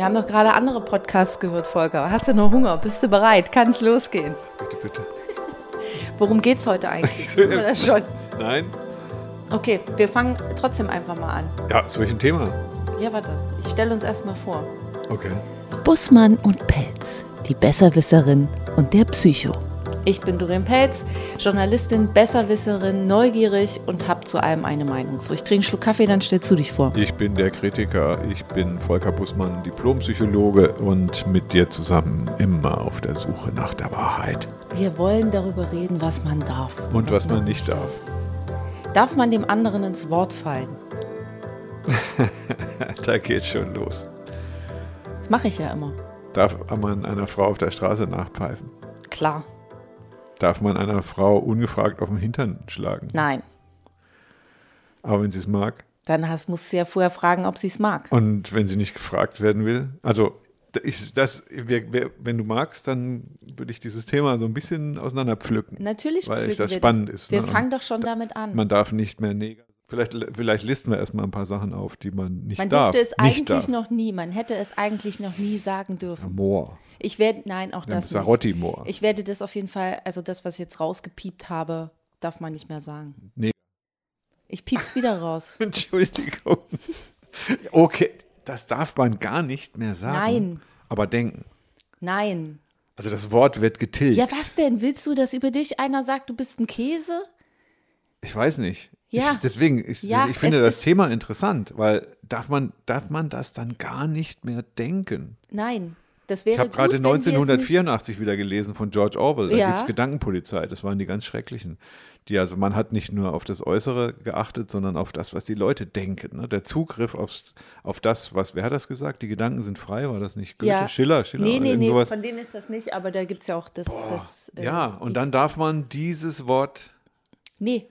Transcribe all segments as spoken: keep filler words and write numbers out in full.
Wir haben doch gerade andere Podcasts gehört, Volker. Hast du noch Hunger? Bist du bereit? Kann es losgehen? Bitte, bitte. Worum geht's heute eigentlich? Wissen wir das schon? Nein. Okay, wir fangen trotzdem einfach mal an. Ja, zu welchem Thema? Ja, warte. Ich stelle uns erstmal vor. Okay. Busmann und Pelz, die Besserwisserin und der Psycho. Ich bin Doreen Pelz, Journalistin, Besserwisserin, neugierig und habe zu allem eine Meinung. So, ich trinke einen Schluck Kaffee, dann stellst du dich vor. Ich bin der Kritiker, ich bin Volker Busmann, Diplompsychologe und mit dir zusammen immer auf der Suche nach der Wahrheit. Wir wollen darüber reden, was man darf. Und, und was, was man, man nicht darf. Darf man dem anderen ins Wort fallen? Da geht's schon los. Das mache ich ja immer. Darf man einer Frau auf der Straße nachpfeifen? Klar. Darf man einer Frau ungefragt auf den Hintern schlagen? Nein. Aber wenn sie es mag? Dann hast, musst du ja vorher fragen, ob sie es mag. Und wenn sie nicht gefragt werden will? Also, ich, das, wir, wir, wenn du magst, dann würde ich dieses Thema so ein bisschen auseinanderpflücken. Natürlich pflücken wir das. Weil das spannend ist. Wir ne? fangen doch schon da, damit an. Man darf nicht mehr neger. Vielleicht, vielleicht listen wir erstmal ein paar Sachen auf, die man nicht man darf. Man durfte es eigentlich darf. noch nie, man hätte es eigentlich noch nie sagen dürfen. Mohr. Ich werde, nein, auch ja, das Sarotti-Mohr. Ich werde das auf jeden Fall, also das, was ich jetzt rausgepiept habe, darf man nicht mehr sagen. Nee. Ich piep's wieder raus. Entschuldigung. Okay, das darf man gar nicht mehr sagen. Nein. Aber denken. Nein. Also das Wort wird getilgt. Ja, was denn? Willst du, dass über dich einer sagt, du bist ein Käse? Ich weiß nicht. Ja. Ich, deswegen, ich, ja, ich finde das Thema interessant, weil darf man, darf man das dann gar nicht mehr denken? Nein, das wäre gut. Ich habe gerade neunzehnhundertvierundachtzig wieder gelesen von George Orwell, da ja. gibt es Gedankenpolizei, das waren die ganz schrecklichen. Die, also man hat nicht nur auf das Äußere geachtet, sondern auf das, was die Leute denken. Ne? Der Zugriff aufs, auf das, was, wer hat das gesagt? Die Gedanken sind frei, war das nicht Goethe? Ja. Schiller, Schiller nee, oder nee, irgendwas? Nee, von denen ist das nicht, aber da gibt es ja auch das. Boah, das äh, ja, und dann darf man dieses Wort… Nee.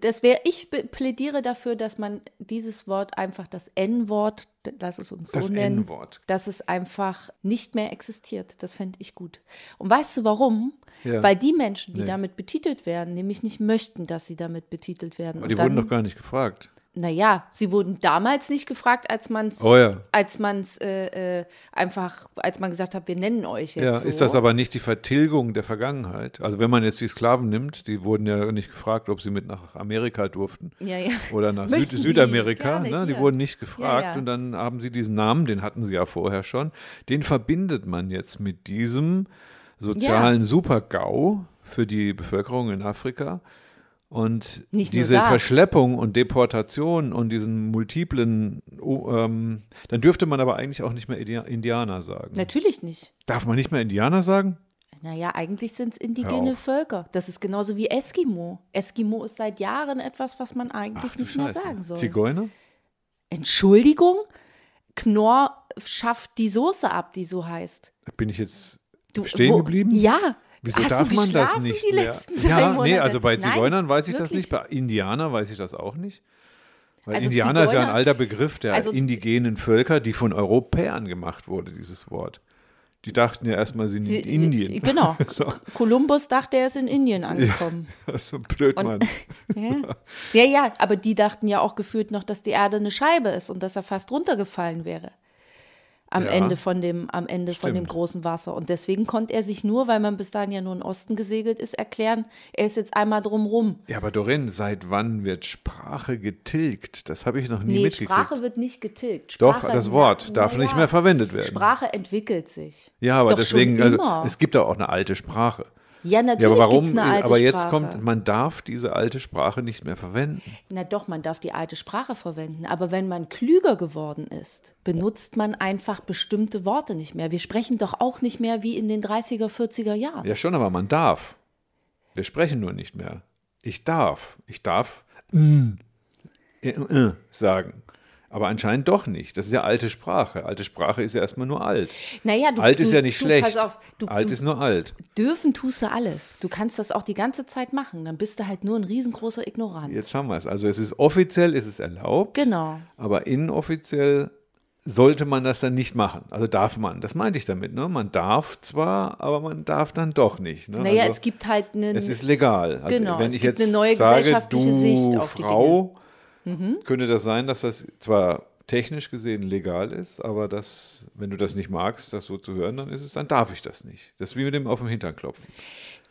Das wär, ich plädiere dafür, dass man dieses Wort einfach, das N-Wort, lass es uns so das nennen, N-Wort. Dass es einfach nicht mehr existiert. Das fände ich gut. Und weißt du warum? Ja. Weil die Menschen, die nee. damit betitelt werden, nämlich nicht möchten, dass sie damit betitelt werden. Aber die dann, wurden doch gar nicht gefragt. Naja, sie wurden damals nicht gefragt, als man es oh ja. als man's, äh, äh, einfach, als man gesagt hat, wir nennen euch jetzt. Ja, so. Ist das aber nicht die Vertilgung der Vergangenheit? Also wenn man jetzt die Sklaven nimmt, die wurden ja nicht gefragt, ob sie mit nach Amerika durften ja, ja. oder nach Süd- Südamerika. Nicht, ne? Die ja. wurden nicht gefragt ja, ja. und dann haben sie diesen Namen, den hatten sie ja vorher schon, den verbindet man jetzt mit diesem sozialen ja. Super-GAU für die Bevölkerung in Afrika. Und nicht diese Verschleppung und Deportation und diesen multiplen, oh, ähm, dann dürfte man aber eigentlich auch nicht mehr Indianer sagen. Natürlich nicht. Darf man nicht mehr Indianer sagen? Naja, eigentlich sind es indigene Völker. Das ist genauso wie Eskimo. Eskimo ist seit Jahren etwas, was man eigentlich Ach, nicht Scheiße. mehr sagen soll. Zigeuner? Entschuldigung? Knorr schafft die Soße ab, die so heißt. Bin ich jetzt du, stehen wo, geblieben? Ja. Wieso Hast darf du man das nicht die mehr? Ja, Monate? nee, also bei Zigeunern Nein, weiß ich wirklich? das nicht, bei Indianern weiß ich das auch nicht. Weil also Indianer Zigeuner, ist ja ein alter Begriff der also indigenen Völker, die von Europäern gemacht wurde, dieses Wort. Die dachten ja erstmal, sie sind in Indien. Genau. so. Kolumbus dachte, er ist in Indien angekommen. Ja, so blöd, Mann. ja, ja, aber die dachten ja auch gefühlt noch, dass die Erde eine Scheibe ist und dass er fast runtergefallen wäre. Am ja, Ende, von dem, am Ende von dem großen Wasser. Und deswegen konnte er sich nur, weil man bis dahin ja nur in den Osten gesegelt ist, erklären, er ist jetzt einmal drumrum. Ja, aber Doreen, seit wann wird Sprache getilgt? Das habe ich noch nie nee, mitgekriegt. Sprache wird nicht getilgt. Sprache Doch, das Wort na, darf na ja, nicht mehr verwendet werden. Sprache entwickelt sich. Ja, aber Doch deswegen, also, es gibt da auch eine alte Sprache. Ja, natürlich ja, gibt es eine alte Sprache. Aber jetzt Sprache. kommt, man darf diese alte Sprache nicht mehr verwenden. Na doch, man darf die alte Sprache verwenden. Aber wenn man klüger geworden ist, benutzt man einfach bestimmte Worte nicht mehr. Wir sprechen doch auch nicht mehr wie in den dreißiger, vierziger Jahren. Ja schon, aber man darf. Wir sprechen nur nicht mehr. Ich darf. Ich darf sagen. Aber anscheinend doch nicht. Das ist ja alte Sprache. Alte Sprache ist ja erstmal nur alt. Naja, du, alt ist du, ja nicht du, schlecht. Pass auf, du, alt du, ist nur alt. Dürfen tust du alles. Du kannst das auch die ganze Zeit machen. Dann bist du halt nur ein riesengroßer Ignorant. Jetzt haben wir es. Also es ist offiziell, ist es erlaubt. Genau. Aber inoffiziell sollte man das dann nicht machen. Also darf man. Das meinte ich damit. Ne? Man darf zwar, aber man darf dann doch nicht. Ne? Naja, also, es gibt halt eine… Es ist legal. Also, genau. Wenn es ich gibt jetzt eine neue sage, gesellschaftliche Sicht auf Frau, die Dinge. Mhm. Könnte das sein, dass das zwar technisch gesehen legal ist, aber dass, wenn du das nicht magst, das so zu hören, dann ist es, dann darf ich das nicht. Das ist wie mit dem auf dem Hintern klopfen.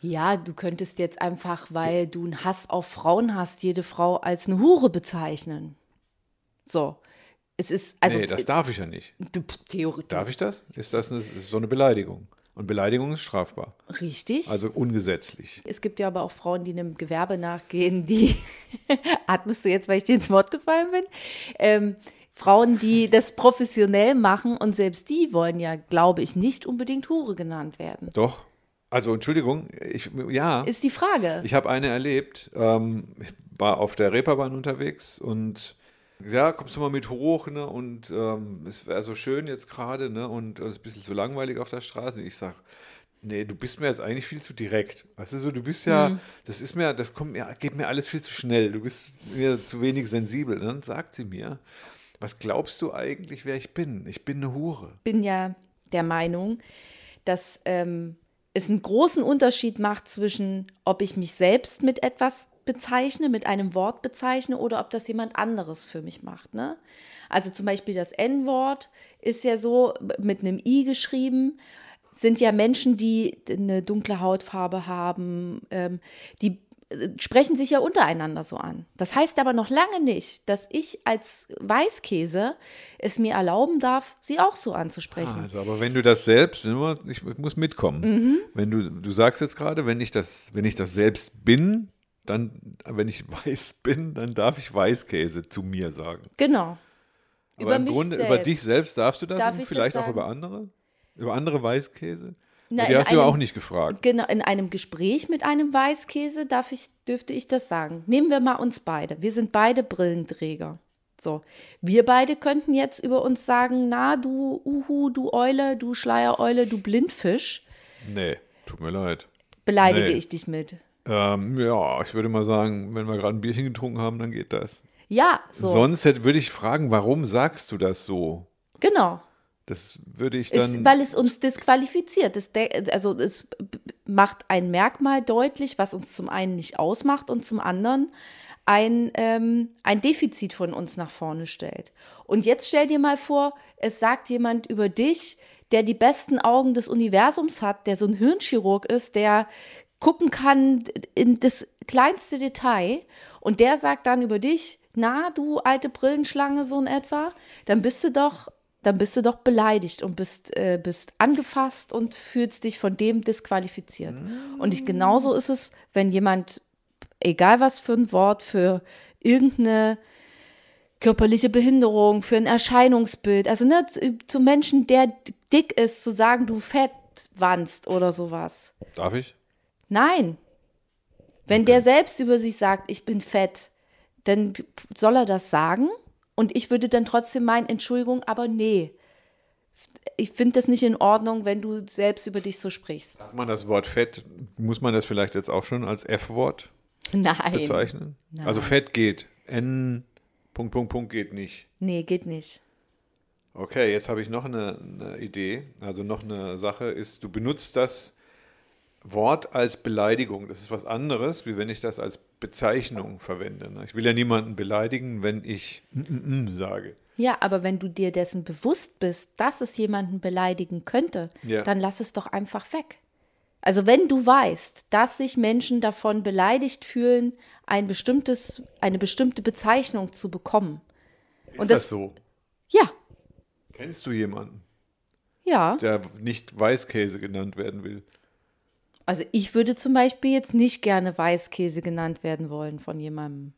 Ja, du könntest jetzt einfach, weil du einen Hass auf Frauen hast, jede Frau als eine Hure bezeichnen. So. Es ist, also, nee, das darf ich ja nicht. Du, theoretisch. Darf ich das? Ist das, eine, ist so eine Beleidigung? Und Beleidigung ist strafbar. Richtig. Also ungesetzlich. Es gibt ja aber auch Frauen, die einem Gewerbe nachgehen, die, atmest du jetzt, weil ich dir ins Wort gefallen bin, ähm, Frauen, die das professionell machen, und selbst die wollen ja, glaube ich, nicht unbedingt Hure genannt werden. Doch. Also Entschuldigung, ich, ja. Ist die Frage. Ich habe eine erlebt, ähm, ich war auf der Reeperbahn unterwegs und ja, kommst du mal mit hoch, ne? Und ähm, es wäre so schön jetzt gerade, ne? Und es ist ein bisschen zu langweilig auf der Straße. Ich sage, nee, du bist mir jetzt eigentlich viel zu direkt. Weißt du so, du bist ja, mhm. das ist mir, das kommt mir, geht mir alles viel zu schnell. Du bist mir zu wenig sensibel. Dann sagt sie mir, was glaubst du eigentlich, wer ich bin? Ich bin eine Hure. Ich bin ja der Meinung, dass ähm, es einen großen Unterschied macht zwischen, ob ich mich selbst mit etwas bezeichne, mit einem Wort bezeichne, oder ob das jemand anderes für mich macht. Ne? Also zum Beispiel das En-Wort ist ja so mit einem I geschrieben, sind ja Menschen, die eine dunkle Hautfarbe haben, ähm, die sprechen sich ja untereinander so an. Das heißt aber noch lange nicht, dass ich als Weißkäse es mir erlauben darf, sie auch so anzusprechen. Ah, also, aber wenn du das selbst, ich muss mitkommen, mhm. wenn du, du sagst jetzt gerade, wenn ich das, wenn ich das selbst bin, dann, wenn ich weiß bin, dann darf ich Weißkäse zu mir sagen. Genau. Aber über im mich Grunde, selbst. Über dich selbst darfst du das darf und vielleicht das auch über andere? Über andere Weißkäse? Na, die hast einem, du ja auch nicht gefragt. Genau, in einem Gespräch mit einem Weißkäse darf ich, dürfte ich das sagen. Nehmen wir mal uns beide. Wir sind beide Brillenträger. So, wir beide könnten jetzt über uns sagen, na du Uhu, du Eule, du Schleiereule, du Blindfisch. Nee, tut mir leid. Beleidige nee. ich dich mit. Ähm, ja, ich würde mal sagen, wenn wir gerade ein Bierchen getrunken haben, dann geht das. Ja, so. Sonst hätte, würde ich fragen, warum sagst du das so? Genau. Das würde ich dann... Es, weil es uns disqualifiziert. Es de- also es macht ein Merkmal deutlich, was uns zum einen nicht ausmacht und zum anderen ein, ähm, ein Defizit von uns nach vorne stellt. Und jetzt stell dir mal vor, es sagt jemand über dich, der die besten Augen des Universums hat, der so ein Hirnchirurg ist, der... gucken kann in das kleinste Detail, und der sagt dann über dich, na, du alte Brillenschlange, so in etwa, dann bist du doch, dann bist du doch beleidigt und bist, äh, bist angefasst und fühlst dich von dem disqualifiziert. Mm. Und ich, genauso ist es, wenn jemand, egal was für ein Wort, für irgendeine körperliche Behinderung, für ein Erscheinungsbild, also ne, zu, zu Menschen, der dick ist, zu sagen, du Fettwanst oder sowas. Darf ich? Nein. Wenn okay. der selbst über sich sagt, ich bin fett, dann soll er das sagen, und ich würde dann trotzdem meinen, Entschuldigung, aber nee. Ich finde das nicht in Ordnung, wenn du selbst über dich so sprichst. Darf man das Wort fett, muss man das vielleicht jetzt auch schon als F-Wort Nein. bezeichnen? Nein. Also fett geht, N, Punkt, Punkt, Punkt geht nicht. Nee, geht nicht. Okay, jetzt habe ich noch eine, eine Idee, also noch eine Sache ist, du benutzt das Wort als Beleidigung, das ist was anderes, wie wenn ich das als Bezeichnung verwende. Ich will ja niemanden beleidigen, wenn ich mm-mm sage. Ja, aber wenn du dir dessen bewusst bist, dass es jemanden beleidigen könnte, ja. dann lass es doch einfach weg. Also wenn du weißt, dass sich Menschen davon beleidigt fühlen, ein bestimmtes, eine bestimmte Bezeichnung zu bekommen. Ist Und das, das so? Ja. Kennst du jemanden? Ja. Der nicht Weißkäse genannt werden will? Also ich würde zum Beispiel jetzt nicht gerne Weißkäse genannt werden wollen von jemandem.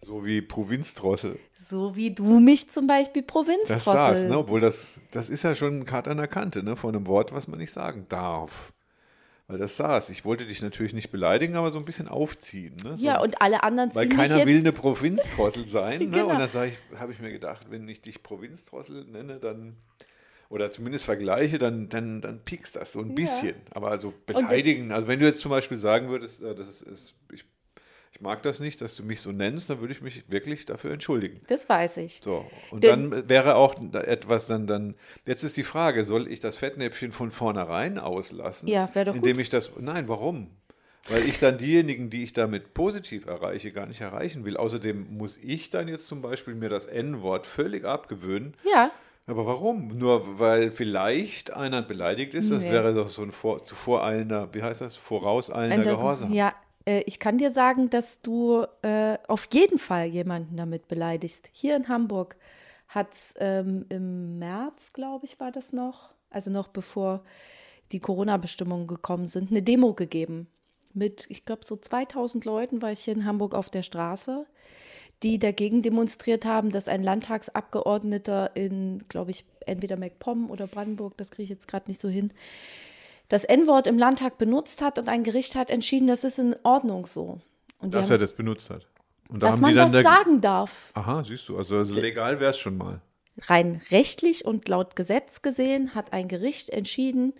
So wie Provinzdrossel. So wie du mich zum Beispiel Provinzdrossel. Das saß, ne? Obwohl das, das ist ja schon ein Cut an der Kante, ne? Von einem Wort, was man nicht sagen darf. Weil das saß. Ich wollte dich natürlich nicht beleidigen, aber so ein bisschen aufziehen. Ne? So, ja, und alle anderen ziehen mich jetzt... Weil keiner will eine Provinzdrossel sein. Ne? Genau. Und da sag ich, habe ich mir gedacht, wenn ich dich Provinzdrossel nenne, dann... Oder zumindest vergleiche, dann, dann, dann piekst das so ein ja. bisschen. Aber also beleidigen. Also wenn du jetzt zum Beispiel sagen würdest, das ist, ist, ich, ich mag das nicht, dass du mich so nennst, dann würde ich mich wirklich dafür entschuldigen. Das weiß ich. So. Und Den, dann wäre auch etwas, dann, dann, jetzt ist die Frage, soll ich das Fettnäpfchen von vornherein auslassen? Ja, wäre doch gut. Indem ich das, nein, warum? weil ich dann diejenigen, die ich damit positiv erreiche, gar nicht erreichen will. Außerdem muss ich dann jetzt zum Beispiel mir das En-Wort völlig abgewöhnen. Ja. Aber warum? Nur weil vielleicht einer beleidigt ist? Das nee. wäre doch so ein Vor- zuvoreilender, wie heißt das? Vorauseilender Ender- Gehorsam. Ja, äh, ich kann dir sagen, dass du äh, auf jeden Fall jemanden damit beleidigst. Hier in Hamburg hat es ähm, im März, glaube ich, war das noch, also noch bevor die Corona-Bestimmungen gekommen sind, eine Demo gegeben. Mit, ich glaube, so zweitausend Leuten war ich hier in Hamburg auf der Straße, die dagegen demonstriert haben, dass ein Landtagsabgeordneter in, glaube ich, entweder Meckpomm oder Brandenburg, das kriege ich jetzt gerade nicht so hin, das En-Wort im Landtag benutzt hat und ein Gericht hat entschieden, das ist in Ordnung so. Und dass haben, er das benutzt hat. Und da dass haben man die dann das der... sagen darf. Aha, siehst du, also, also legal wäre es schon mal. Rein rechtlich und laut Gesetz gesehen hat ein Gericht entschieden,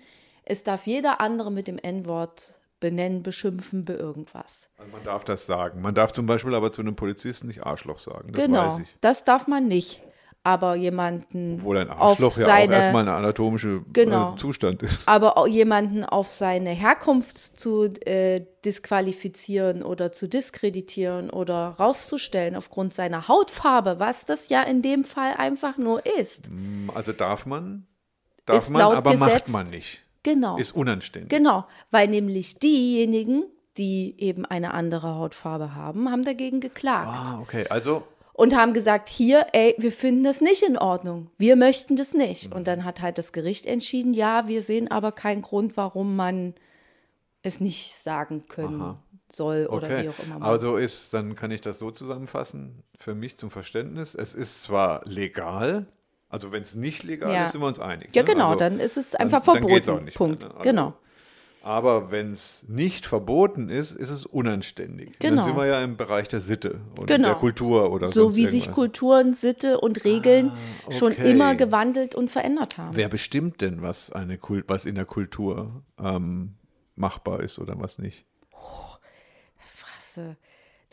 es darf jeder andere mit dem En-Wort benennen, beschimpfen, be irgendwas. Also man darf das sagen. Man darf zum Beispiel aber zu einem Polizisten nicht Arschloch sagen. Das genau, weiß ich. Das darf man nicht. Aber jemanden Obwohl ein Arschloch auf ja seine, auch erstmal ein anatomischer genau, äh, Zustand ist. Aber auch jemanden auf seine Herkunft zu äh, disqualifizieren oder zu diskreditieren oder rauszustellen aufgrund seiner Hautfarbe, was das ja in dem Fall einfach nur ist. Also darf man, darf ist man, aber Gesetz, macht man nicht. Genau. Ist unanständig. Genau, weil nämlich diejenigen, die eben eine andere Hautfarbe haben, haben dagegen geklagt. Ah, okay, also. Und haben gesagt, hier, ey, wir finden das nicht in Ordnung, wir möchten das nicht. Mhm. Und dann hat halt das Gericht entschieden, ja, wir sehen aber keinen Grund, warum man es nicht sagen können Aha. soll oder okay. wie auch immer. Man also ist, dann kann ich das so zusammenfassen, für mich zum Verständnis, es ist zwar legal, also wenn es nicht legal ja. ist, sind wir uns einig. Ja, ne? Genau, also, dann ist es einfach dann, verboten. Dann geht's auch nicht Punkt. Mehr, ne? Also, genau. Aber wenn es nicht verboten ist, ist es unanständig. Genau. Dann sind wir ja im Bereich der Sitte oder genau. der Kultur oder so. So wie irgendwas. Sich Kulturen, Sitte und Regeln ah, okay. schon immer gewandelt und verändert haben. Wer bestimmt denn, was, eine Kult, was in der Kultur ähm, machbar ist oder was nicht? Oh, Fresse.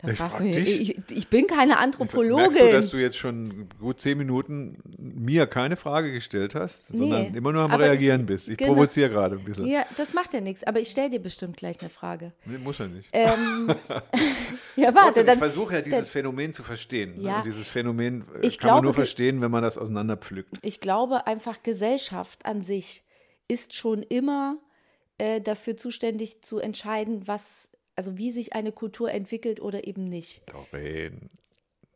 Ich, mich, ich, ich bin keine Anthropologin. Merkst du, dass du jetzt schon gut zehn Minuten mir keine Frage gestellt hast, nee, sondern immer nur am Reagieren ich, bist. Ich genau. provoziere gerade ein bisschen. Ja, das macht ja nichts, aber ich stelle dir bestimmt gleich eine Frage. Nee, muss ja nicht. Ähm, ja, warte. Trotzdem, ich versuche ja, dieses das, Phänomen zu verstehen. Ja, ne? Und dieses Phänomen kann glaube, man nur verstehen, wenn man das auseinanderpflückt. Ich glaube einfach, Gesellschaft an sich ist schon immer äh, dafür zuständig zu entscheiden, was also wie sich eine Kultur entwickelt oder eben nicht. Doreen,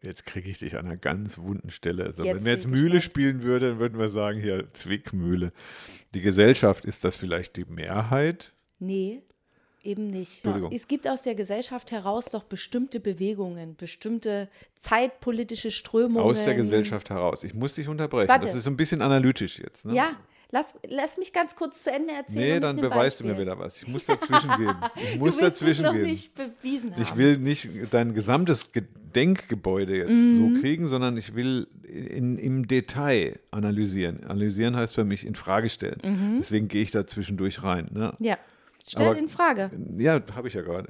jetzt kriege ich dich an einer ganz wunden Stelle. Also wenn wir jetzt Mühle spielen würden, dann würden wir sagen, hier Zwickmühle. Die Gesellschaft, ist das vielleicht die Mehrheit? Nee, eben nicht. Ja, es gibt aus der Gesellschaft heraus doch bestimmte Bewegungen, bestimmte zeitpolitische Strömungen. Aus der Gesellschaft heraus. Ich muss dich unterbrechen. Warte. Das ist so ein bisschen analytisch jetzt. Ne? Ja. Lass, lass mich ganz kurz zu Ende erzählen. Nee, dann beweist Beispiel. Du mir wieder was. Ich muss dazwischen gehen. Ich muss du willst dazwischen es noch gehen. Nicht bewiesen haben. Ich will nicht dein gesamtes Denkgebäude jetzt mhm. so kriegen, sondern ich will in, im Detail analysieren. Analysieren heißt für mich in Frage stellen. Mhm. Deswegen gehe ich da zwischendurch rein. Ne? Ja, stell Aber, in Frage. Ja, habe ich ja gerade.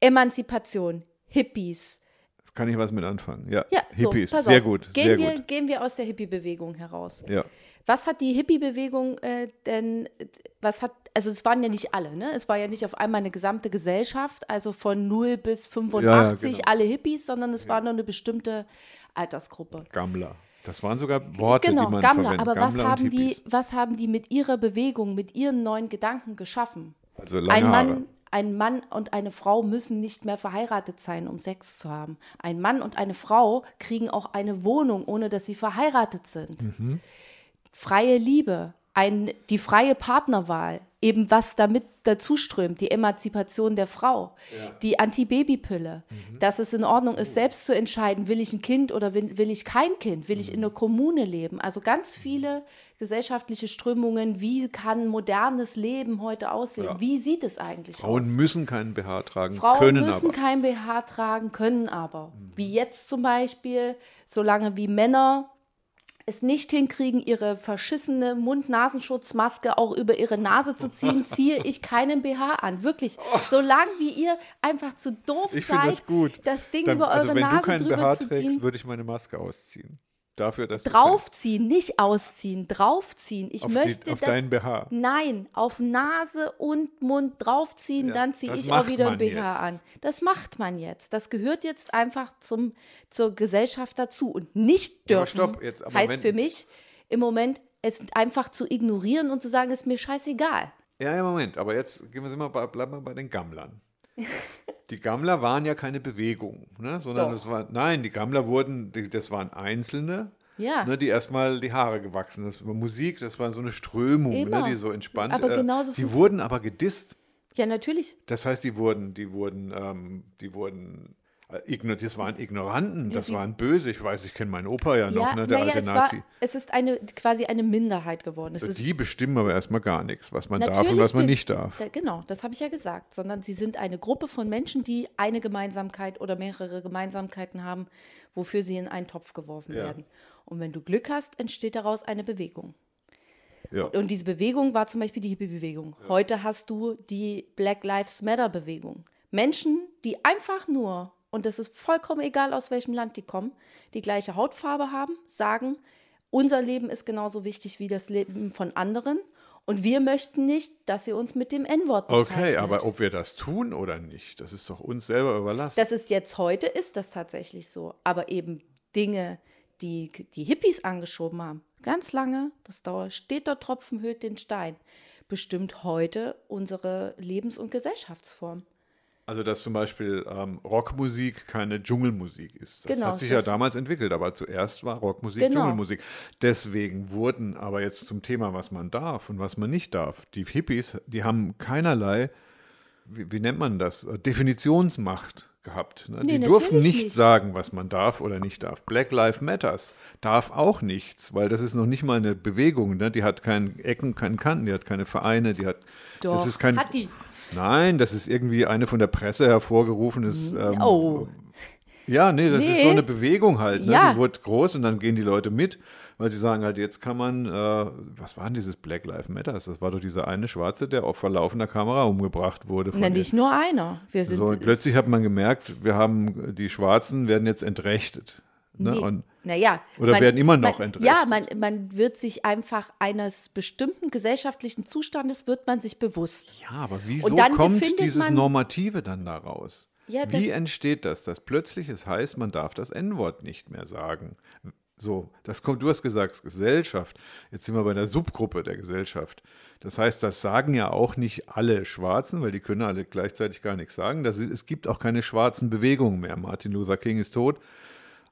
Emanzipation, Hippies. Kann ich was mit anfangen? Ja, ja Hippies, so, sehr gut. Gehen, sehr wir, gut. gehen wir aus der Hippie-Bewegung heraus. Ja. Was hat die Hippie-Bewegung äh, denn, was hat, also es waren ja nicht alle, ne? Es war ja nicht auf einmal eine gesamte Gesellschaft, also von null bis fünfundachtzig ja, ja, genau. alle Hippies, sondern es ja. war nur eine bestimmte Altersgruppe. Gammler, das waren sogar Worte, genau, die man Gammler, verwendet. Aber Gammler was haben die, was haben die mit ihrer Bewegung, mit ihren neuen Gedanken geschaffen? Also lange Ein Mann, Haare. Ein Mann und eine Frau müssen nicht mehr verheiratet sein, um Sex zu haben. Ein Mann und eine Frau kriegen auch eine Wohnung, ohne dass sie verheiratet sind. Mhm. Freie Liebe, ein, die freie Partnerwahl, eben was damit dazu strömt, die Emanzipation der Frau, ja. die Antibabypille, mhm. dass es in Ordnung ist, selbst zu entscheiden, will ich ein Kind oder will, will ich kein Kind, will mhm. ich in einer Kommune leben. Also ganz viele gesellschaftliche Strömungen, wie kann modernes Leben heute aussehen, ja. wie sieht es eigentlich Frauen aus? Frauen müssen keinen B H tragen, Frauen können aber. Frauen müssen keinen B H tragen, können aber. Mhm. Wie jetzt zum Beispiel, solange wie Männer es nicht hinkriegen, ihre verschissene Mund-Nasenschutzmaske auch über ihre Nase zu ziehen, ziehe ich keinen B H an. Wirklich, solange wie ihr einfach zu doof ich seid, das, das Ding dann, über eure also Nase drüber zu ziehen. Wenn du keinen B H trägst, würde ich meine Maske ausziehen. dafür, dass draufziehen, nicht ausziehen, draufziehen. Ich auf möchte die, auf das, dein B H. Nein, auf Nase und Mund draufziehen, ja, dann ziehe ich auch wieder ein B H jetzt. An. Das macht man jetzt. Das gehört jetzt einfach zum, zur Gesellschaft dazu. Und nicht dürfen aber stopp, jetzt, aber heißt Moment. Für mich im Moment, es einfach zu ignorieren und zu sagen, ist mir scheißegal. Ja, ja, Moment, aber jetzt gehen wir mal bei, bleiben wir bei den Gammlern. Die Gammler waren ja keine Bewegung, ne? Sondern das war, nein, die Gammler wurden, die, das waren Einzelne, ja. Ne, die erstmal die Haare gewachsen. Das war Musik, das war so eine Strömung, ne, die so entspannt. Aber genauso äh, die wurden aber gedisst. Ja, natürlich. Das heißt, die wurden, die wurden, ähm, die wurden. Das waren Ignoranten, das waren böse. Ich weiß, ich kenne meinen Opa ja noch, ja, ne, der ja, alte es Nazi. War, es ist eine, quasi eine Minderheit geworden. Es die ist, bestimmen aber erstmal gar nichts, was man darf und was man nicht darf. Da, genau, das habe ich ja gesagt. Sondern sie sind eine Gruppe von Menschen, die eine Gemeinsamkeit oder mehrere Gemeinsamkeiten haben, wofür sie in einen Topf geworfen ja. werden. Und wenn du Glück hast, entsteht daraus eine Bewegung. Ja. Und, und diese Bewegung war zum Beispiel die Hippie-Bewegung. Ja. Heute hast du die Black Lives Matter-Bewegung. Menschen, die einfach nur... Und das ist vollkommen egal, aus welchem Land die kommen, die gleiche Hautfarbe haben, sagen, unser Leben ist genauso wichtig wie das Leben von anderen und wir möchten nicht, dass ihr uns mit dem En-Wort bezeichnet. Okay, aber ob wir das tun oder nicht, das ist doch uns selber überlassen. Das ist jetzt heute, ist das tatsächlich so. Aber eben Dinge, die die Hippies angeschoben haben, ganz lange, das dauert, steht der Tropfen, höhlt den Stein, bestimmt heute unsere Lebens- und Gesellschaftsform. Also, dass zum Beispiel ähm, Rockmusik keine Dschungelmusik ist. Das genau, hat sich das ja damals entwickelt, aber zuerst war Rockmusik genau. Dschungelmusik. Deswegen wurden aber jetzt zum Thema, was man darf und was man nicht darf, die Hippies, die haben keinerlei, wie, wie nennt man das, Definitionsmacht gehabt. Ne? Nee, die durften nicht, nicht sagen, was man darf oder nicht darf. Black Lives Matters darf auch nichts, weil das ist noch nicht mal eine Bewegung. Ne? Die hat keine Ecken, keine Kanten, die hat keine Vereine, die hat... Doch, das ist kein, hat die. Nein, das ist irgendwie eine von der Presse hervorgerufenes... Ähm, oh. Ja, nee, das nee. ist so eine Bewegung halt. Ne? Ja. Die wurde groß und dann gehen die Leute mit, weil sie sagen halt, jetzt kann man... Äh, was war denn dieses Black Lives Matters? Das war doch dieser eine Schwarze, der auf verlaufender Kamera umgebracht wurde. Na, nicht nur einer. Wir sind so, und plötzlich hat man gemerkt, wir haben die Schwarzen werden jetzt entrechtet. Ne? Nee. Und naja, oder man, werden immer noch man, entrechtet. Ja, man, man wird sich einfach eines bestimmten gesellschaftlichen Zustandes, wird man sich bewusst. Ja, aber wieso kommt dieses man, Normative dann da raus? Ja, wie das, entsteht das, dass plötzlich es heißt, man darf das En-Wort nicht mehr sagen? So, das kommt, du hast gesagt, Gesellschaft. Jetzt sind wir bei der Subgruppe der Gesellschaft. Das heißt, das sagen ja auch nicht alle Schwarzen, weil die können alle gleichzeitig gar nichts sagen. Das, es gibt auch keine schwarzen Bewegungen mehr. Martin Luther King ist tot.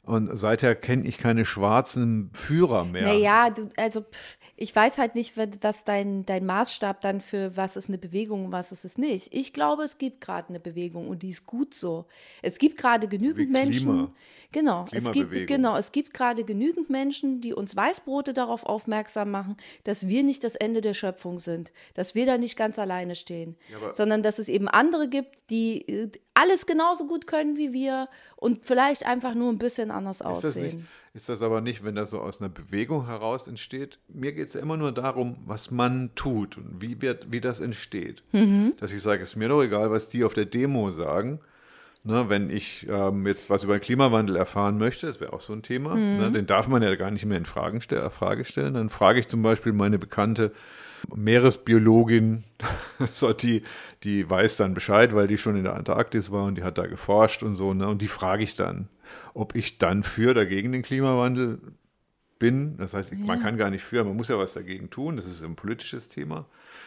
Und seither kenne ich keine schwarzen Führer mehr. Naja, du, also pff, ich weiß halt nicht, was dein, dein Maßstab dann für was ist eine Bewegung und was ist es nicht. Ich glaube, es gibt gerade eine Bewegung und die ist gut so. Es gibt gerade genügend Menschen. Genau, es gibt, genau, es gibt gerade genügend Menschen, die uns Weißbrote darauf aufmerksam machen, dass wir nicht das Ende der Schöpfung sind, dass wir da nicht ganz alleine stehen, ja, sondern dass es eben andere gibt, die alles genauso gut können wie wir und vielleicht einfach nur ein bisschen anders aussehen. Ist das nicht, ist das aber nicht, wenn das so aus einer Bewegung heraus entsteht? Mir geht es ja immer nur darum, was man tut und wie, wird, wie das entsteht. Mhm. Dass ich sage, es ist mir doch egal, was die auf der Demo sagen. Ne, wenn ich ähm, jetzt was über den Klimawandel erfahren möchte, das wäre auch so ein Thema, mhm. ne, den darf man ja gar nicht mehr in Fragen stell, Frage stellen. Dann frage ich zum Beispiel meine bekannte Meeresbiologin, so, die, die weiß dann Bescheid, weil die schon in der Antarktis war und die hat da geforscht und so. Ne? Und die frage ich dann, ob ich dann für oder gegen den Klimawandel bin. Das heißt, ja. man kann gar nicht für, man muss ja was dagegen tun. Das ist ein politisches Thema.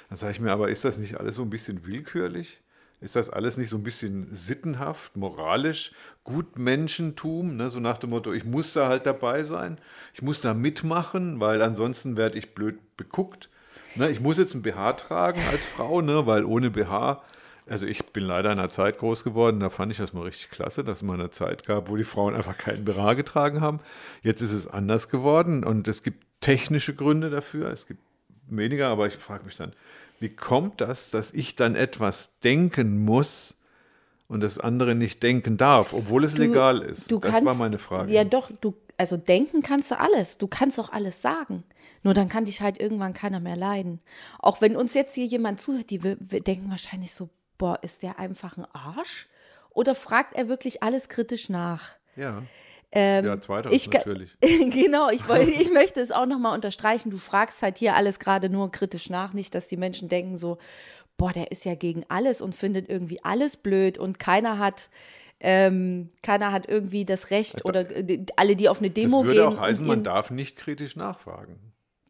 Dann sage ich mir, aber ist das nicht alles so ein bisschen willkürlich? Ist das alles nicht so ein bisschen sittenhaft, moralisch, Gutmenschentum? Ne? So nach dem Motto, ich muss da halt dabei sein, ich muss da mitmachen, weil ansonsten werde ich blöd beguckt. Ne, ich muss jetzt ein B H tragen als Frau, ne, weil ohne B H, also ich bin leider in einer Zeit groß geworden, da fand ich das mal richtig klasse, dass es mal eine Zeit gab, wo die Frauen einfach keinen B H getragen haben. Jetzt ist es anders geworden und es gibt technische Gründe dafür, es gibt weniger, aber ich frage mich dann, wie kommt das, dass ich dann etwas denken muss und das andere nicht denken darf, obwohl es du, legal ist? Das kannst, war meine Frage. Ja doch, du, also denken kannst du alles, du kannst auch alles sagen. Nur dann kann dich halt irgendwann keiner mehr leiden. Auch wenn uns jetzt hier jemand zuhört, die wir, wir denken wahrscheinlich so, boah, ist der einfach ein Arsch? Oder fragt er wirklich alles kritisch nach? Ja. Ähm, ja, zweiteres ich, natürlich. Genau, ich, wollte, ich möchte es auch nochmal unterstreichen. Du fragst halt hier alles gerade nur kritisch nach, nicht, dass die Menschen denken so, boah, der ist ja gegen alles und findet irgendwie alles blöd und keiner hat ähm, keiner hat irgendwie das Recht oder äh, alle, die auf eine Demo gehen. Das würde gehen auch heißen, man darf nicht kritisch nachfragen.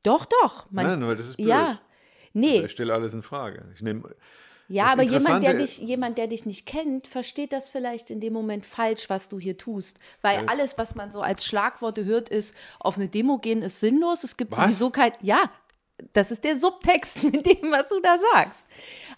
Doch, doch. Man, Nein, weil das ist blöd. Ja, nee. Also ich stelle alles in Frage. Ich nehme... Ja, das aber jemand der, dich, jemand, der dich nicht kennt, versteht das vielleicht in dem Moment falsch, was du hier tust. Weil äh, alles, was man so als Schlagworte hört, ist, auf eine Demo gehen ist sinnlos. Es gibt was? sowieso kein... Ja, das ist der Subtext mit dem, was du da sagst.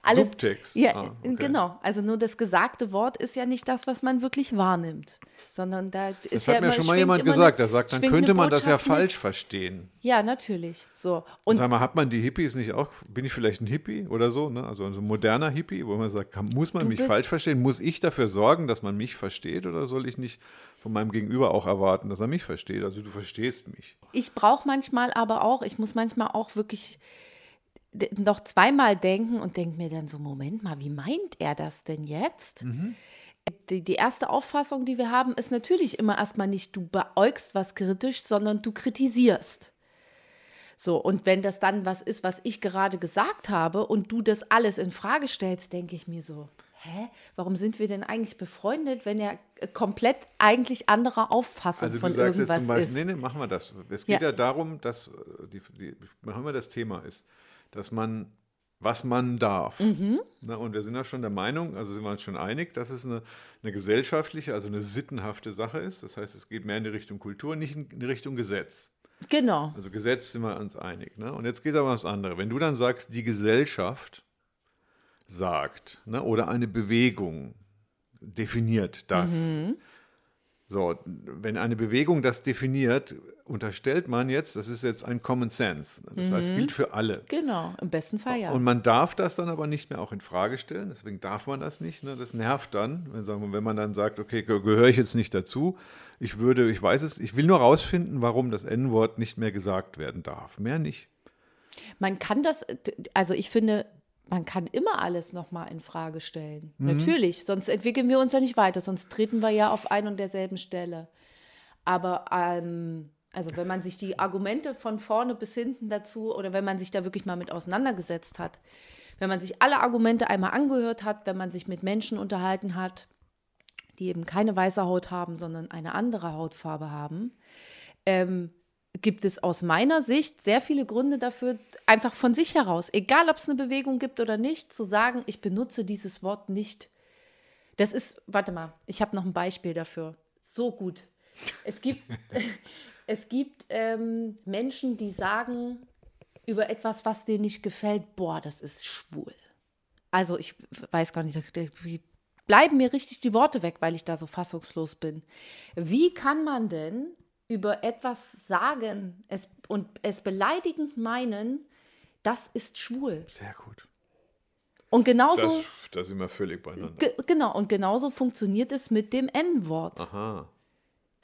Alles, Subtext? Ja, ah, okay. Genau. Also nur das gesagte Wort ist ja nicht das, was man wirklich wahrnimmt. Sondern da ist das ja hat mir immer, schon mal jemand gesagt. Der sagt, dann könnte man das ja falsch mit. verstehen. Ja, natürlich. So. Und sag mal, hat man die Hippies nicht auch? Bin ich vielleicht ein Hippie oder so? Ne? Also ein moderner Hippie, wo man sagt, muss man du mich falsch verstehen? Muss ich dafür sorgen, dass man mich versteht? Oder soll ich nicht von meinem Gegenüber auch erwarten, dass er mich versteht? Also du verstehst mich. Ich brauche manchmal aber auch, ich muss manchmal auch wirklich noch zweimal denken und denke mir dann so, Moment mal, wie meint er das denn jetzt? Mhm. Die, die erste Auffassung, die wir haben, ist natürlich immer erstmal nicht, du beäugst was kritisch, sondern du kritisierst. So, und wenn das dann was ist, was ich gerade gesagt habe und du das alles in Frage stellst, denke ich mir so, hä, warum sind wir denn eigentlich befreundet, wenn er komplett eigentlich anderer Auffassung also von irgendwas ist? Also du sagst jetzt zum Beispiel, nee, nee, machen wir das. Es geht ja, ja darum, dass, die, die, machen wir das Thema ist, dass man, was man darf. Mhm. Na, und wir sind ja schon der Meinung, also sind wir uns schon einig, dass es eine, eine gesellschaftliche, also eine sittenhafte Sache ist. Das heißt, es geht mehr in die Richtung Kultur, nicht in die Richtung Gesetz. Genau. Also Gesetz sind wir uns einig. Ne? Und jetzt geht aber was anderes. Wenn du dann sagst, die Gesellschaft sagt, ne, oder eine Bewegung definiert das. Mhm. So, wenn eine Bewegung das definiert, unterstellt man jetzt, das ist jetzt ein Common Sense. Das mhm. heißt, gilt für alle. Genau, im besten Fall ja. Und man darf das dann aber nicht mehr auch in Frage stellen, deswegen darf man das nicht. Ne? Das nervt dann, wenn, sagen wir, wenn man dann sagt, okay, gehöre ich jetzt nicht dazu. Ich würde, ich weiß es, ich will nur rausfinden, warum das En-Wort nicht mehr gesagt werden darf. Mehr nicht. Man kann das, also ich finde, man kann immer alles nochmal in Frage stellen. Mhm. Natürlich, sonst entwickeln wir uns ja nicht weiter, sonst treten wir ja auf ein und derselben Stelle. Aber ähm, also wenn man sich die Argumente von vorne bis hinten dazu oder wenn man sich da wirklich mal mit auseinandergesetzt hat, wenn man sich alle Argumente einmal angehört hat, wenn man sich mit Menschen unterhalten hat, die eben keine weiße Haut haben, sondern eine andere Hautfarbe haben, ähm, gibt es aus meiner Sicht sehr viele Gründe dafür, einfach von sich heraus, egal ob es eine Bewegung gibt oder nicht, zu sagen, ich benutze dieses Wort nicht. Das ist, warte mal, ich habe noch ein Beispiel dafür. So gut. Es gibt, es gibt ähm, Menschen, die sagen über etwas, was denen nicht gefällt, boah, das ist schwul. Also ich weiß gar nicht, bleiben mir richtig die Worte weg, weil ich da so fassungslos bin. Wie kann man denn über etwas sagen es, und es beleidigend meinen, das ist schwul. Sehr gut. Und genauso... Da sind wir völlig beieinander. Ge, genau, und genauso funktioniert es mit dem En-Wort. Aha.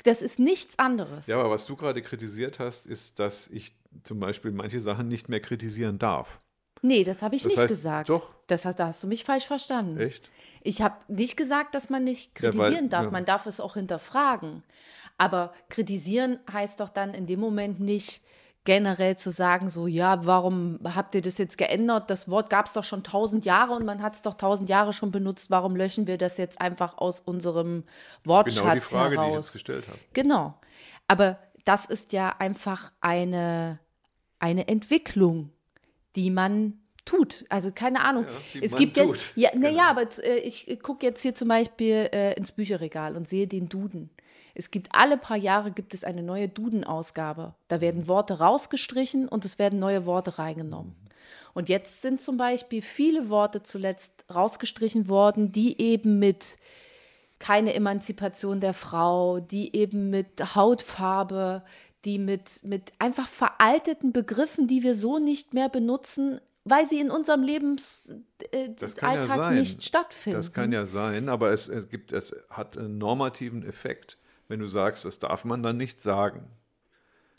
Das ist nichts anderes. Ja, aber was du gerade kritisiert hast, ist, dass ich zum Beispiel manche Sachen nicht mehr kritisieren darf. Nee, das habe ich das nicht heißt, gesagt. Doch. Das hast, da hast du mich falsch verstanden. Echt? Ich habe nicht gesagt, dass man nicht kritisieren ja, weil, darf. Ja. Man darf es auch hinterfragen. Aber kritisieren heißt doch dann in dem Moment nicht generell zu sagen, so, ja, warum habt ihr das jetzt geändert? Das Wort gab es doch schon tausend Jahre und man hat es doch tausend Jahre schon benutzt. Warum löschen wir das jetzt einfach aus unserem Wortschatz heraus? Genau die Frage, heraus? die ich jetzt gestellt habe. Genau. Aber das ist ja einfach eine, eine Entwicklung, die man tut. Also keine Ahnung. Ja, es gibt tut. Jetzt, ja, na genau. ja, aber äh, ich gucke jetzt hier zum Beispiel äh, ins Bücherregal und sehe den Duden. Es gibt alle paar Jahre gibt es eine neue Duden-Ausgabe. Da werden Worte rausgestrichen und es werden neue Worte reingenommen. Und jetzt sind zum Beispiel viele Worte zuletzt rausgestrichen worden, die eben mit keine Emanzipation der Frau, die eben mit Hautfarbe, die mit, mit einfach veralteten Begriffen, die wir so nicht mehr benutzen, weil sie in unserem Lebensalltag ja nicht stattfinden. Das kann ja sein, aber es, es, gibt, es hat einen normativen Effekt. Wenn du sagst, das darf man dann nicht sagen.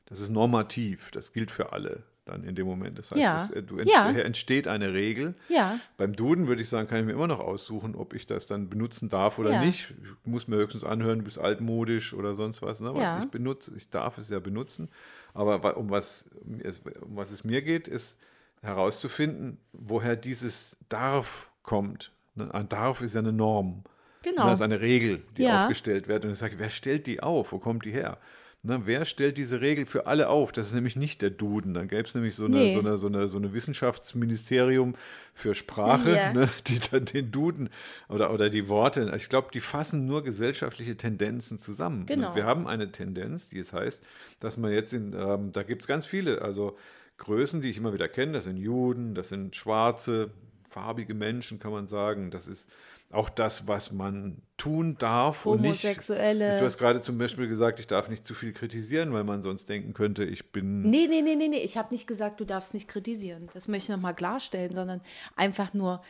Das ist normativ, das gilt für alle. dann in dem Moment. Das heißt, ja. es, du ent- ja. entsteht eine Regel. Ja. Beim Duden würde ich sagen, kann ich mir immer noch aussuchen, ob ich das dann benutzen darf oder ja. nicht. Ich muss mir höchstens anhören, du bist altmodisch oder sonst was. Ne? Aber ja. ich, benutze, ich darf es ja benutzen. Aber um was, um was es mir geht, ist herauszufinden, woher dieses darf kommt. Ein darf ist ja eine Norm. Genau. Das ist eine Regel, die ja. aufgestellt wird. Und ich sage, wer stellt die auf? Wo kommt die her? Na, wer stellt diese Regel für alle auf? Das ist nämlich nicht der Duden. Dann gäbe es nämlich so eine, nee. so, eine, so, eine, so eine Wissenschaftsministerium für Sprache, ja. ne, die dann den Duden oder, oder die Worte, ich glaube, die fassen nur gesellschaftliche Tendenzen zusammen. Genau. Und wir haben eine Tendenz, die es heißt, dass man jetzt, in, ähm, da gibt es ganz viele, also Größen, die ich immer wieder kenne, das sind Juden, das sind schwarze, farbige Menschen, kann man sagen, das ist auch das, was man tun darf und nicht. Homosexuelle. Du hast gerade zum Beispiel gesagt, ich darf nicht zu viel kritisieren, weil man sonst denken könnte, ich bin... Nee, nee, nee, nee, nee. Ich habe nicht gesagt, du darfst nicht kritisieren. Das möchte ich nochmal klarstellen, sondern einfach nur,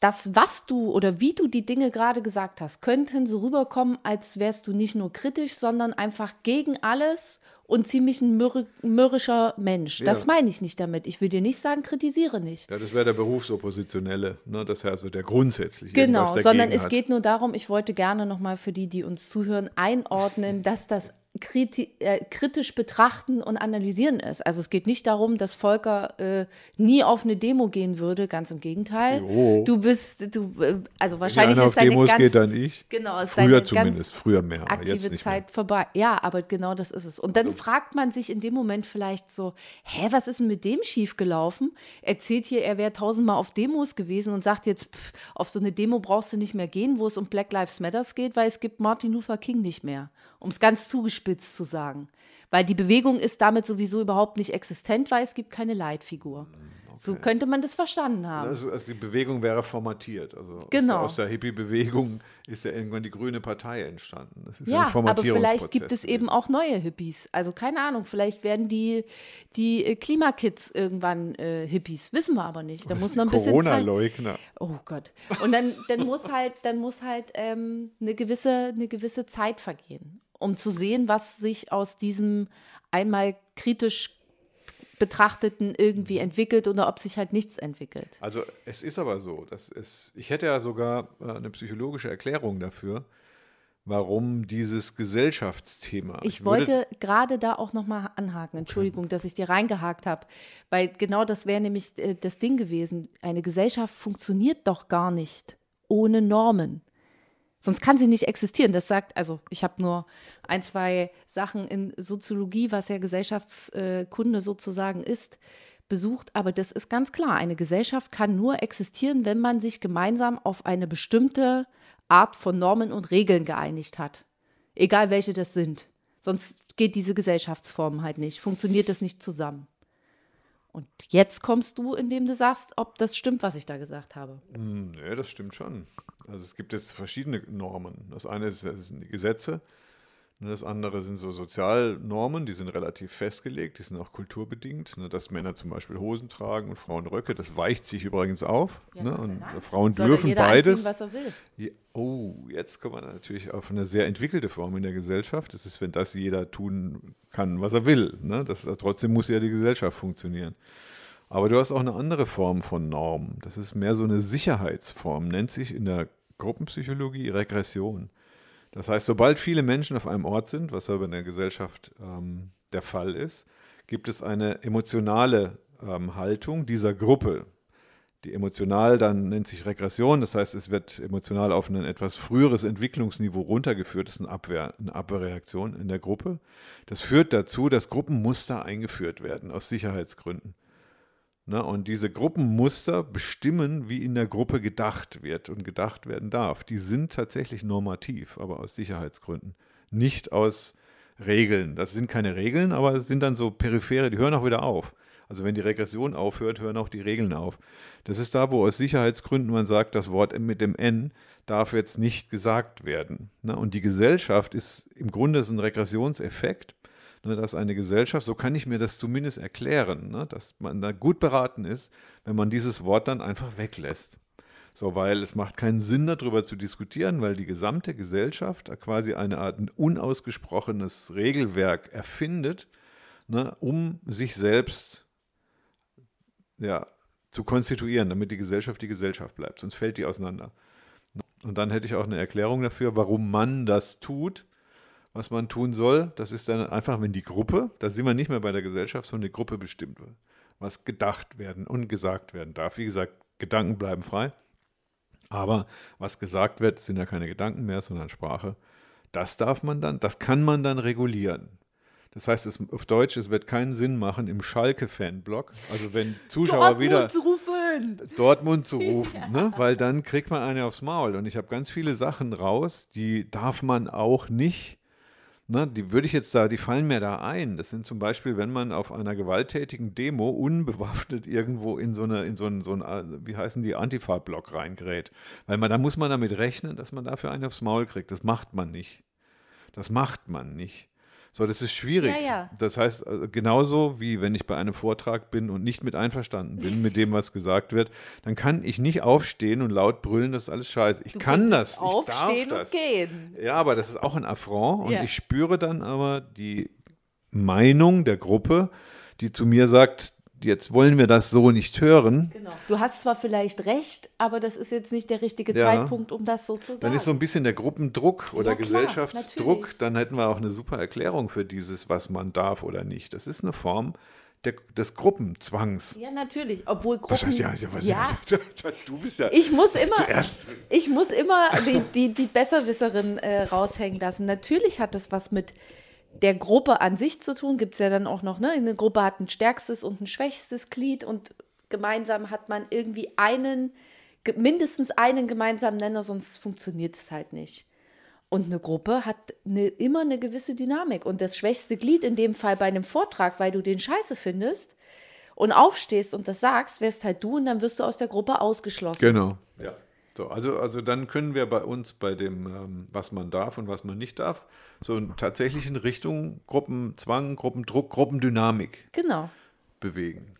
das, was du oder wie du die Dinge gerade gesagt hast, könnten so rüberkommen, als wärst du nicht nur kritisch, sondern einfach gegen alles und ziemlich ein mürr- mürrischer Mensch. Ja. Das meine ich nicht damit. Ich will dir nicht sagen, kritisiere nicht. Ja, das wäre der Berufsoppositionelle, ne? Das wäre also der grundsätzliche. Genau, sondern es hat. geht nur darum, ich wollte gerne nochmal für die, die uns zuhören, einordnen, dass das kriti- äh, kritisch betrachten und analysieren ist. Also es geht nicht darum, dass Volker äh, nie auf eine Demo gehen würde, ganz im Gegenteil. Jo. Du bist, du, also wahrscheinlich ist deine Demos ganz... geht dann ich. Genau, ist früher deine zumindest, früher mehr, aber aktive jetzt nicht Zeit mehr. Vorbei. Ja, aber genau das ist es. Und dann also, fragt man sich in dem Moment vielleicht so, hä, was ist denn mit dem schiefgelaufen? Erzählt hier, er wäre tausendmal auf Demos gewesen und sagt jetzt, pff, auf so eine Demo brauchst du nicht mehr gehen, wo es um Black Lives Matters geht, weil es gibt Martin Luther King nicht mehr. Um es ganz zugespitzt zu sagen. Weil die Bewegung ist damit sowieso überhaupt nicht existent, weil es gibt keine Leitfigur. Okay. So könnte man das verstanden haben. Also, also die Bewegung wäre formatiert. Also genau. Aus der, der Hippie-Bewegung ist ja irgendwann die Grüne Partei entstanden. Das ist ja, ja ein Formatierungsprozess. Aber vielleicht gibt es eben auch neue Hippies. Also keine Ahnung, vielleicht werden die, die Klimakids irgendwann äh, Hippies. Wissen wir aber nicht. Da muss noch ein bisschen Corona-Leugner. Oh Gott. Und dann, dann muss halt, dann muss halt ähm, eine gewisse, eine gewisse Zeit vergehen, um zu sehen, was sich aus diesem einmal kritisch Betrachteten irgendwie entwickelt oder ob sich halt nichts entwickelt. Also es ist aber so, dass es, ich hätte ja sogar eine psychologische Erklärung dafür, warum dieses Gesellschaftsthema. Ich, ich wollte gerade da auch nochmal anhaken, Entschuldigung, okay. dass ich dir reingehakt habe, weil genau das wäre nämlich das Ding gewesen. Eine Gesellschaft funktioniert doch gar nicht ohne Normen. Sonst kann sie nicht existieren. Das sagt, also ich habe nur ein, zwei Sachen in Soziologie, was ja Gesellschaftskunde sozusagen ist, besucht. Aber das ist ganz klar. Eine Gesellschaft kann nur existieren, wenn man sich gemeinsam auf eine bestimmte Art von Normen und Regeln geeinigt hat. Egal welche das sind. Sonst geht diese Gesellschaftsform halt nicht. Funktioniert das nicht zusammen. Und jetzt kommst du, indem du sagst, ob das stimmt, was ich da gesagt habe. Mm, nee, das stimmt schon. Also es gibt jetzt verschiedene Normen. Das eine ist, das sind die Gesetze, das andere sind so Sozialnormen, die sind relativ festgelegt, die sind auch kulturbedingt. Dass Männer zum Beispiel Hosen tragen und Frauen Röcke, das weicht sich übrigens auf. Ja, ne? Und Frauen soll dürfen jeder beides. Anziehen, was er will. Ja, oh, jetzt kommt man natürlich auf eine sehr entwickelte Form in der Gesellschaft. Das ist, wenn das jeder tun kann, was er will. Ne? Das, trotzdem muss ja die Gesellschaft funktionieren. Aber du hast auch eine andere Form von Normen. Das ist mehr so eine Sicherheitsform, nennt sich in der Gruppenpsychologie Regression. Das heißt, sobald viele Menschen auf einem Ort sind, was aber in der Gesellschaft ähm, der Fall ist, gibt es eine emotionale ähm, Haltung dieser Gruppe. Die emotional dann nennt sich Regression, das heißt, es wird emotional auf ein etwas früheres Entwicklungsniveau runtergeführt, das ist eine Abwehr, eine Abwehrreaktion in der Gruppe. Das führt dazu, dass Gruppenmuster eingeführt werden aus Sicherheitsgründen. Na, und diese Gruppenmuster bestimmen, wie in der Gruppe gedacht wird und gedacht werden darf. Die sind tatsächlich normativ, aber aus Sicherheitsgründen, nicht aus Regeln. Das sind keine Regeln, aber es sind dann so periphere, die hören auch wieder auf. Also wenn die Regression aufhört, hören auch die Regeln auf. Das ist da, wo aus Sicherheitsgründen man sagt, das Wort mit dem N darf jetzt nicht gesagt werden. Na, und die Gesellschaft ist im Grunde so ein Regressionseffekt, dass eine Gesellschaft, so kann ich mir das zumindest erklären, ne, dass man da gut beraten ist, wenn man dieses Wort dann einfach weglässt. So, weil es macht keinen Sinn, darüber zu diskutieren, weil die gesamte Gesellschaft quasi eine Art unausgesprochenes Regelwerk erfindet, ne, um sich selbst ja, zu konstituieren, damit die Gesellschaft die Gesellschaft bleibt. Sonst fällt die auseinander. Und dann hätte ich auch eine Erklärung dafür, warum man das tut, was man tun soll. Das ist dann einfach, wenn die Gruppe, da sind wir nicht mehr bei der Gesellschaft, sondern die Gruppe bestimmt wird, was gedacht werden und gesagt werden darf. Wie gesagt, Gedanken bleiben frei. Aber was gesagt wird, sind ja keine Gedanken mehr, sondern Sprache. Das darf man dann, das kann man dann regulieren. Das heißt, es, auf Deutsch, es wird keinen Sinn machen im Schalke-Fanblock, also wenn Zuschauer Dortmund wieder zu rufen. Dortmund zu rufen, ja. ne? Weil dann kriegt man eine aufs Maul. Und ich habe ganz viele Sachen raus, die darf man auch nicht, ne? Die würde ich jetzt da, die fallen mir da ein. Das sind zum Beispiel, wenn man auf einer gewalttätigen Demo unbewaffnet irgendwo in so eine, in so einen, so einen, wie heißen die, Antifa-Block reingerät. Weil man, da muss man damit rechnen, dass man dafür einen aufs Maul kriegt. Das macht man nicht. Das macht man nicht. So, das ist schwierig. Ja, ja. Das heißt, genauso wie wenn ich bei einem Vortrag bin und nicht mit einverstanden bin mit dem, was gesagt wird, dann kann ich nicht aufstehen und laut brüllen, das ist alles scheiße. Ich du kann das, ich aufstehen darf das. Und gehen. Ja, aber das ist auch ein Affront und ja. Ich spüre dann aber die Meinung der Gruppe, die zu mir sagt, jetzt wollen wir das so nicht hören. Genau. Du hast zwar vielleicht recht, aber das ist jetzt nicht der richtige ja. Zeitpunkt, um das so zu sagen. Dann ist so ein bisschen der Gruppendruck oder ja, klar, Gesellschaftsdruck, natürlich. Dann hätten wir auch eine super Erklärung für dieses, was man darf oder nicht. Das ist eine Form der, des Gruppenzwangs. Ja, natürlich. Obwohl Gruppen... Was heißt, ja, was ja. Du bist ja... Ich muss immer, zuerst. Ich muss immer die, die, die Besserwisserin äh, raushängen lassen. Natürlich hat das was mit... der Gruppe an sich zu tun, gibt es ja dann auch noch, ne? Eine Gruppe hat ein stärkstes und ein schwächstes Glied und gemeinsam hat man irgendwie einen, mindestens einen gemeinsamen Nenner, sonst funktioniert es halt nicht. Und eine Gruppe hat eine, immer eine gewisse Dynamik und das schwächste Glied in dem Fall bei einem Vortrag, weil du den Scheiße findest und aufstehst und das sagst, wärst halt du und dann wirst du aus der Gruppe ausgeschlossen. Genau, ja. So, also, also dann können wir bei uns bei dem, ähm, was man darf und was man nicht darf, so tatsächlich in Richtung Gruppenzwang, Gruppendruck, Gruppendynamik genau. bewegen.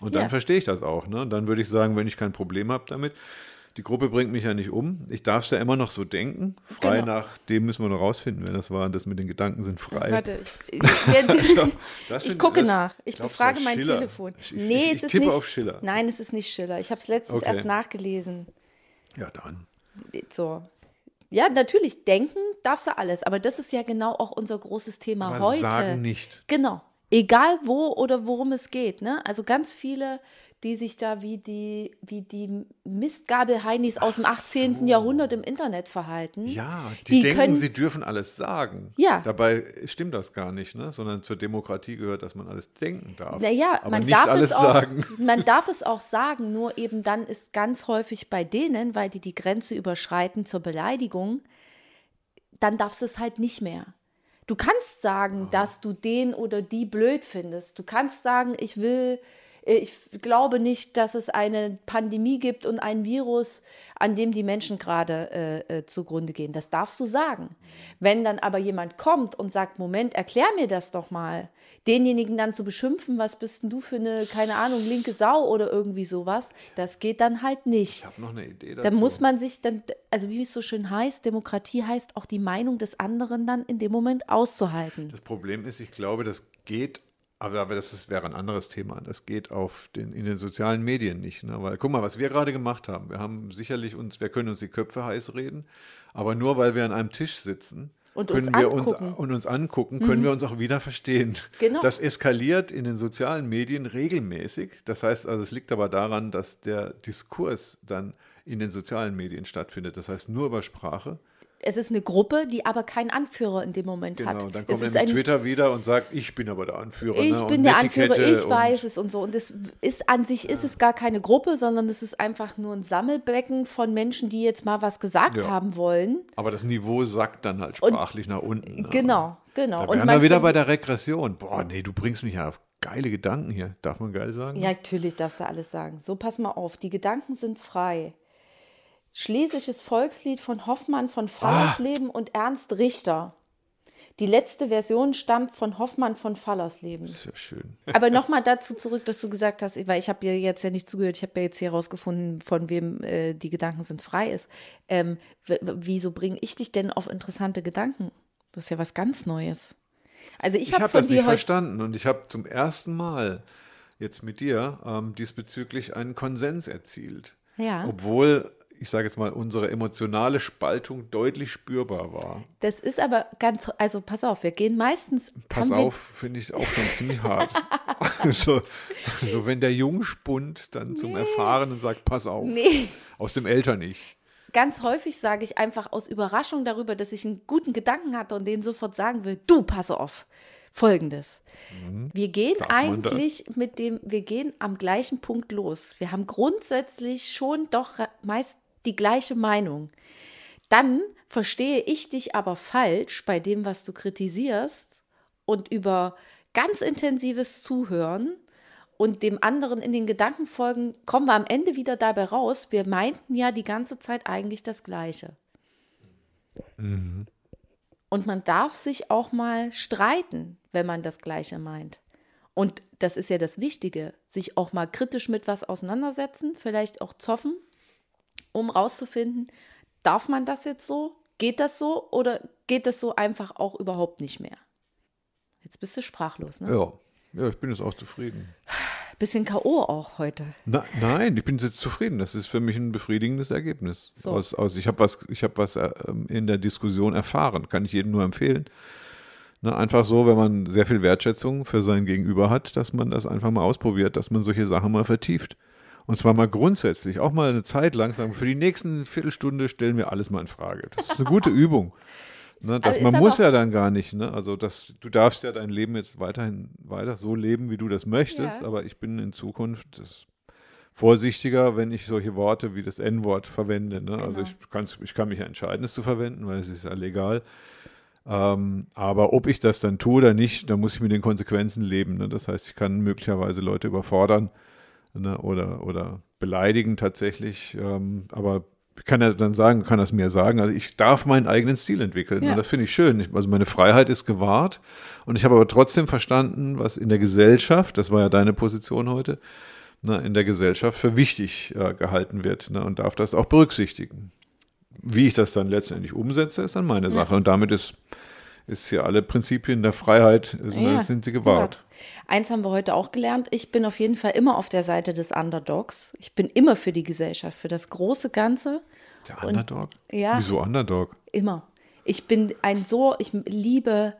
Und dann ja. verstehe ich das auch. Ne? Dann würde ich sagen, wenn ich kein Problem habe damit, die Gruppe bringt mich ja nicht um. Ich darf es ja immer noch so denken. Frei genau. nach dem müssen wir noch rausfinden, wenn das war, das mit den Gedanken sind frei. Warte, ich, ich, glaub, das ich find, gucke das, nach. Ich glaub, befrage mein Schiller. Telefon. Ich, ich, nee, ich, ich es tippe ist nicht, auf Schiller. Nein, es ist nicht Schiller. Ich habe es letztens okay. erst nachgelesen. Ja, dann. So. Ja, natürlich, denken darfst du alles, aber das ist ja genau auch unser großes Thema aber heute. Sagen nicht. Genau. Egal wo oder worum es geht, ne? Also ganz viele, die sich da wie die, wie die Mistgabel-Heinis aus dem achtzehnten So. Jahrhundert im Internet verhalten. Ja, die, die denken, können, sie dürfen alles sagen. Ja. Dabei stimmt das gar nicht, ne? Sondern zur Demokratie gehört, dass man alles denken darf. Naja, aber man nicht darf alles es auch, sagen. Man darf es auch sagen, nur eben dann ist ganz häufig bei denen, weil die die Grenze überschreiten zur Beleidigung, dann darfst du es halt nicht mehr. Du kannst sagen, Aha. dass du den oder die blöd findest. Du kannst sagen, ich will, ich glaube nicht, dass es eine Pandemie gibt und ein Virus, an dem die Menschen gerade äh, äh, zugrunde gehen. Das darfst du sagen. Wenn dann aber jemand kommt und sagt, Moment, erklär mir das doch mal. Denjenigen dann zu beschimpfen, was bist denn du für eine, keine Ahnung, linke Sau oder irgendwie sowas, das geht dann halt nicht. Ich habe noch eine Idee dazu. Dann muss man sich dann, also wie es so schön heißt, Demokratie heißt auch die Meinung des anderen dann in dem Moment auszuhalten. Das Problem ist, ich glaube, das geht, aber, aber das ist, wäre ein anderes Thema, das geht auf den, in den sozialen Medien nicht, ne? Weil guck mal, was wir gerade gemacht haben, wir haben sicherlich uns, wir können uns die Köpfe heiß reden, aber nur weil wir an einem Tisch sitzen, Und können uns wir angucken. uns und uns angucken, können mhm. wir uns auch wieder verstehen. Genau. Das eskaliert in den sozialen Medien regelmäßig. Das heißt, also es liegt aber daran, dass der Diskurs dann in den sozialen Medien stattfindet. Das heißt, nur über Sprache. Es ist eine Gruppe, die aber keinen Anführer in dem Moment genau, hat. Genau, dann kommt er mit Twitter wieder und sagt, ich bin aber der Anführer. Ich ne? bin und der Etikette Anführer, ich weiß es und so. Und es ist an sich ja. ist es gar keine Gruppe, sondern es ist einfach nur ein Sammelbecken von Menschen, die jetzt mal was gesagt ja. haben wollen. Aber das Niveau sackt dann halt sprachlich und, nach unten. Ne? Genau, genau. Da wären wir wieder bei der Regression. Boah, nee, du bringst mich ja auf geile Gedanken hier. Darf man geil sagen? Ja, natürlich darfst du alles sagen. So, pass mal auf, die Gedanken sind frei. Schlesisches Volkslied von Hoffmann von Fallersleben ah. und Ernst Richter. Die letzte Version stammt von Hoffmann von Fallersleben. Ist ja schön. Aber nochmal dazu zurück, dass du gesagt hast, weil ich habe dir jetzt ja nicht zugehört, ich habe ja jetzt hier rausgefunden, von wem äh, die Gedanken sind frei ist. Ähm, w- wieso bringe ich dich denn auf interessante Gedanken? Das ist ja was ganz Neues. Also ich habe hab von das dir nicht verstanden und ich habe zum ersten Mal jetzt mit dir ähm, diesbezüglich einen Konsens erzielt. Ja. Obwohl, ich sage jetzt mal, unsere emotionale Spaltung deutlich spürbar war. Das ist aber ganz, also pass auf, wir gehen meistens... Pass auf, finde ich auch schon ziemlich hart. Also, also wenn der Jungspund dann nee. zum Erfahrenen sagt, pass auf, nee. aus dem Eltern ich. Ganz häufig sage ich einfach aus Überraschung darüber, dass ich einen guten Gedanken hatte und denen sofort sagen will, du, pass auf. Folgendes. Wir gehen eigentlich mit dem, wir gehen am gleichen Punkt los. Wir haben grundsätzlich schon doch meist die gleiche Meinung. Dann verstehe ich dich aber falsch bei dem, was du kritisierst, und über ganz intensives Zuhören und dem anderen in den Gedanken folgen, kommen wir am Ende wieder dabei raus. Wir meinten ja die ganze Zeit eigentlich das Gleiche. Mhm. Und man darf sich auch mal streiten, wenn man das Gleiche meint. Und das ist ja das Wichtige, sich auch mal kritisch mit was auseinandersetzen, vielleicht auch zoffen, um rauszufinden, darf man das jetzt so? Geht das so? Oder geht das so einfach auch überhaupt nicht mehr? Jetzt bist du sprachlos, ne? Ja, ja, ich bin jetzt auch zufrieden. Bisschen K O auch heute. Na, nein, ich bin jetzt zufrieden. Das ist für mich ein befriedigendes Ergebnis. So. Aus, aus, ich habe was, ich hab was in der Diskussion erfahren. Kann ich jedem nur empfehlen. Ne, einfach so, wenn man sehr viel Wertschätzung für sein Gegenüber hat, dass man das einfach mal ausprobiert, dass man solche Sachen mal vertieft. Und zwar mal grundsätzlich, auch mal eine Zeit lang sagen, für die nächsten Viertelstunde stellen wir alles mal in Frage. Das ist eine gute Übung. Ne, dass also man muss ja dann gar nicht, ne? Also das, du darfst ja dein Leben jetzt weiterhin weiter so leben, wie du das möchtest, ja. Aber ich bin in Zukunft das vorsichtiger, wenn ich solche Worte wie das En-Wort verwende. Ne? Genau. Also ich, ich kann mich ja entscheiden, es zu verwenden, weil es ist ja legal. Ähm, aber ob ich das dann tue oder nicht, da muss ich mit den Konsequenzen leben. Ne? Das heißt, ich kann möglicherweise Leute überfordern, ne? oder, oder beleidigen tatsächlich, ähm, aber ich kann ja dann sagen, kann das mir sagen, also ich darf meinen eigenen Stil entwickeln, ja. Und das finde ich schön. Ich, also meine Freiheit ist gewahrt und ich habe aber trotzdem verstanden, was in der Gesellschaft, das war ja deine Position heute, ne, in der Gesellschaft für wichtig äh, gehalten wird, ne, und darf das auch berücksichtigen. Wie ich das dann letztendlich umsetze, ist dann meine Sache, ja. Und damit ist, ist ja alle Prinzipien der Freiheit, sind, ja, sind sie gewahrt. Ja. Eins haben wir heute auch gelernt, ich bin auf jeden Fall immer auf der Seite des Underdogs. Ich bin immer für die Gesellschaft, für das große Ganze. Der Underdog? Und, ja. Wieso Underdog? Immer. Ich bin ein so, ich liebe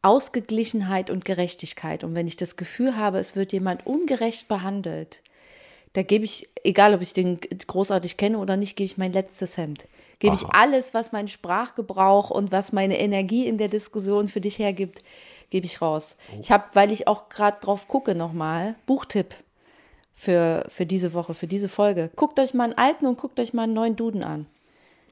Ausgeglichenheit und Gerechtigkeit. Und wenn ich das Gefühl habe, es wird jemand ungerecht behandelt, da gebe ich, egal ob ich den großartig kenne oder nicht, gebe ich mein letztes Hemd. Gebe Aha. ich alles, was mein Sprachgebrauch und was meine Energie in der Diskussion für dich hergibt, gebe ich raus. Oh. Ich habe, weil ich auch gerade drauf gucke nochmal, Buchtipp für, für diese Woche, für diese Folge. Guckt euch mal einen alten und guckt euch mal einen neuen Duden an.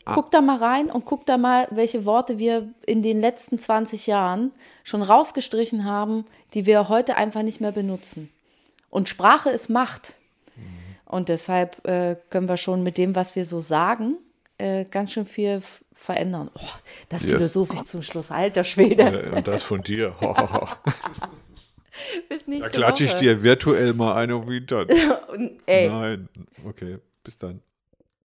Ah. Guckt da mal rein und guckt da mal, welche Worte wir in den letzten zwanzig Jahren schon rausgestrichen haben, die wir heute einfach nicht mehr benutzen. Und Sprache ist Macht. Und deshalb äh, können wir schon mit dem, was wir so sagen, äh, ganz schön viel f- verändern. Oh, das yes. philosophisch zum Schluss. Alter Schwede. Ja, und das von dir. Bis nächste Woche. Da klatsche ich dir virtuell mal eine auf den Hintern. Ey. Nein. Okay, bis dann.